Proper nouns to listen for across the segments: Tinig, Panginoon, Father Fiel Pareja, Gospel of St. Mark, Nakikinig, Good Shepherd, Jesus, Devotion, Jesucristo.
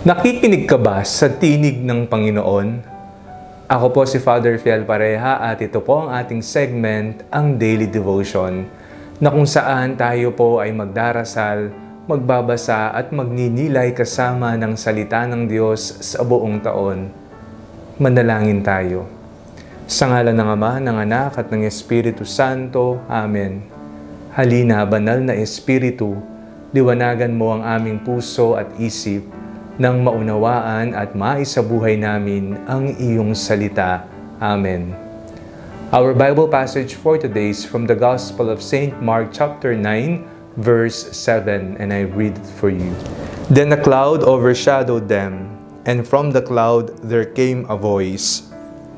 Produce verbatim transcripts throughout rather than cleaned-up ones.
Nakikinig ka ba sa tinig ng Panginoon? Ako po si Father Fiel Pareja at ito po ang ating segment, ang Daily Devotion, na kung saan tayo po ay magdarasal, magbabasa at magninilay kasama ng salita ng Diyos sa buong taon. Manalangin tayo. Sa ngalan ng Ama, ng Anak at ng Espiritu Santo. Amen. Halina, banal na Espiritu, liwanagan mo ang aming puso at isip nang maunawaan at maisabuhay namin ang iyong salita. Amen. Our Bible passage for today is from the Gospel of Saint Mark chapter nine, verse seven, and I read it for you. Then a cloud overshadowed them, and from the cloud there came a voice,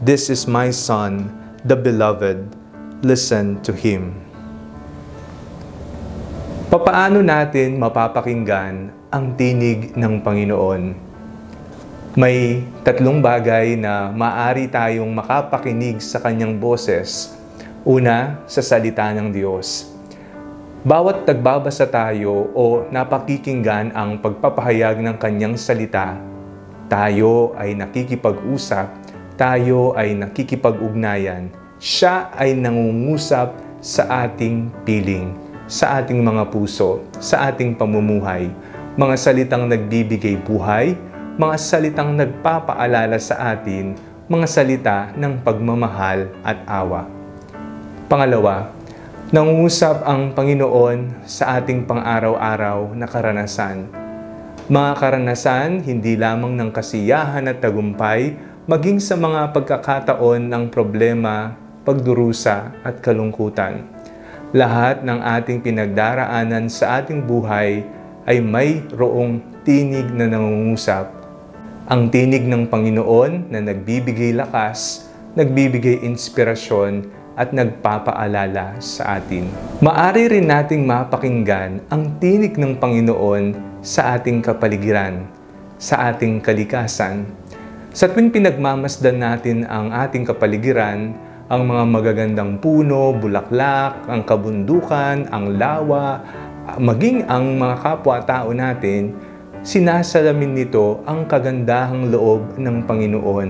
"This is my Son, the Beloved. Listen to Him." Papaano natin mapapakinggan ang tinig ng Panginoon? May tatlong bagay na maaari tayong makapakinig sa kanyang boses. Una, sa salita ng Diyos. Bawat nagbabasa tayo o napakikinggan ang pagpapahayag ng kanyang salita, tayo ay nakikipag-usap, tayo ay nakikipag-ugnayan. Siya ay nangungusap sa ating piling, sa ating mga puso, sa ating pamumuhay. Mga salitang nagbibigay buhay, mga salitang nagpapaalala sa atin, mga salita ng pagmamahal at awa. Pangalawa, nangungusap ang Panginoon sa ating pang-araw-araw na karanasan. Mga karanasan, hindi lamang ng kasiyahan at tagumpay, maging sa mga pagkakataon ng problema, pagdurusa at kalungkutan. Lahat ng ating pinagdaraanan sa ating buhay ay mayroong tinig na nangungusap. Ang tinig ng Panginoon na nagbibigay lakas, nagbibigay inspirasyon, at nagpapaalala sa atin. Maari rin nating mapakinggan ang tinig ng Panginoon sa ating kapaligiran, sa ating kalikasan. Sa tuwing pinagmamasdan natin ang ating kapaligiran, ang mga magagandang puno, bulaklak, ang kabundukan, ang lawa, maging ang mga kapwa-tao natin, sinasalamin nito ang kagandahang loob ng Panginoon.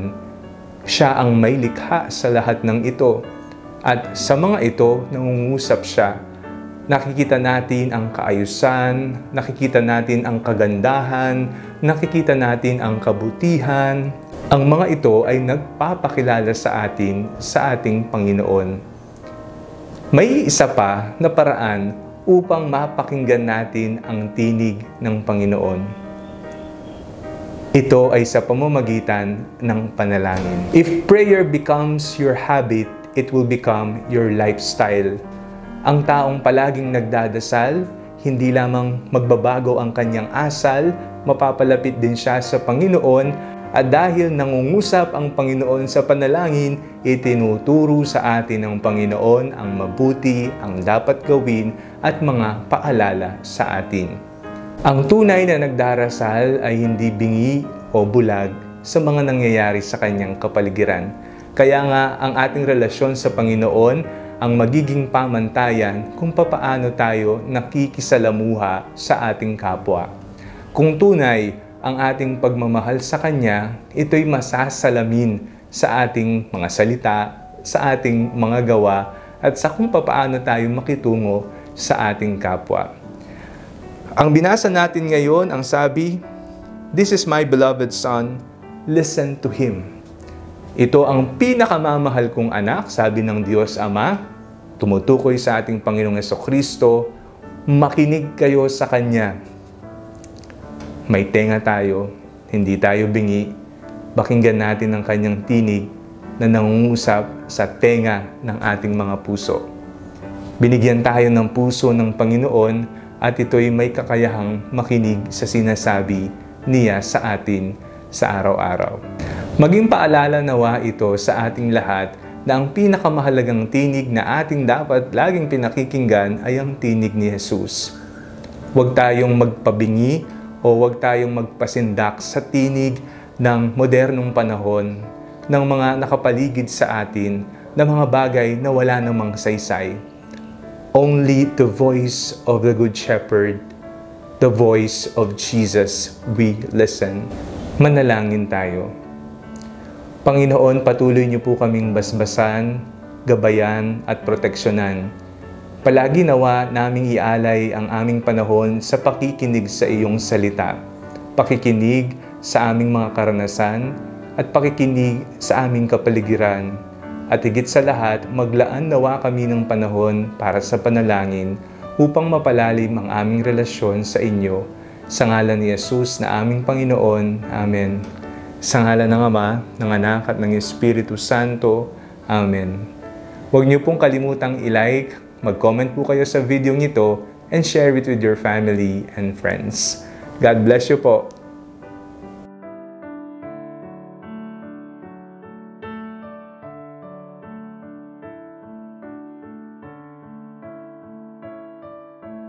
Siya ang may likha sa lahat ng ito. At sa mga ito, nangungusap siya. Nakikita natin ang kaayusan, nakikita natin ang kagandahan, nakikita natin ang kabutihan. Ang mga ito ay nagpapakilala sa atin, sa ating Panginoon. May isa pa na paraan upang mapakinggan natin ang tinig ng Panginoon. Ito ay sa pamamagitan ng panalangin. If prayer becomes your habit, it will become your lifestyle. Ang taong palaging nagdadasal, hindi lamang magbabago ang kanyang asal, mapapalapit din siya sa Panginoon, at dahil nangungusap ang Panginoon sa panalangin, itinuturo sa atin ng Panginoon ang mabuti, ang dapat gawin, at mga paalala sa atin. Ang tunay na nagdarasal ay hindi bingi o bulag sa mga nangyayari sa kanyang kapaligiran. Kaya nga ang ating relasyon sa Panginoon ang magiging pamantayan kung papaano tayo nakikisalamuha sa ating kapwa. Kung tunay ang ating pagmamahal sa Kanya, ito'y masasalamin sa ating mga salita, sa ating mga gawa, at sa kung papaano tayo makitungo sa ating kapwa. Ang binasa natin ngayon, ang sabi, "This is my beloved Son, listen to Him." Ito ang pinakamamahal kong anak, sabi ng Diyos Ama, tumutukoy sa ating Panginoong Jesucristo, makinig kayo sa Kanya. May tenga tayo, hindi tayo bingi, pakinggan natin ang kanyang tinig na nangungusap sa tenga ng ating mga puso. Binigyan tayo ng puso ng Panginoon at ito'y may kakayahang makinig sa sinasabi niya sa atin sa araw-araw. Maging paalala nawa ito sa ating lahat na ang pinakamahalagang tinig na ating dapat laging pinakikinggan ay ang tinig ni Jesus. Huwag tayong magpabingi o huwag tayong magpasindak sa tinig ng modernong panahon, ng mga nakapaligid sa atin, ng mga bagay na wala namang saysay. Only the voice of the Good Shepherd, the voice of Jesus, we listen. Manalangin tayo. Panginoon, patuloy niyo po kaming basbasan, gabayan at proteksyonan. Palagi nawa naming ialay ang aming panahon sa pakikinig sa iyong salita, pakikinig sa aming mga karanasan, at pakikinig sa aming kapaligiran. At higit sa lahat, maglaan nawa kami ng panahon para sa panalangin, upang mapalalim ang aming relasyon sa inyo. Sa ngalan ni Jesus na aming Panginoon. Amen. Sa ngalan ng Ama, ng Anak at ng Espiritu Santo. Amen. Huwag niyo pong kalimutang i-like, mag-comment po kayo sa video nito, and share it with your family and friends. God bless you po.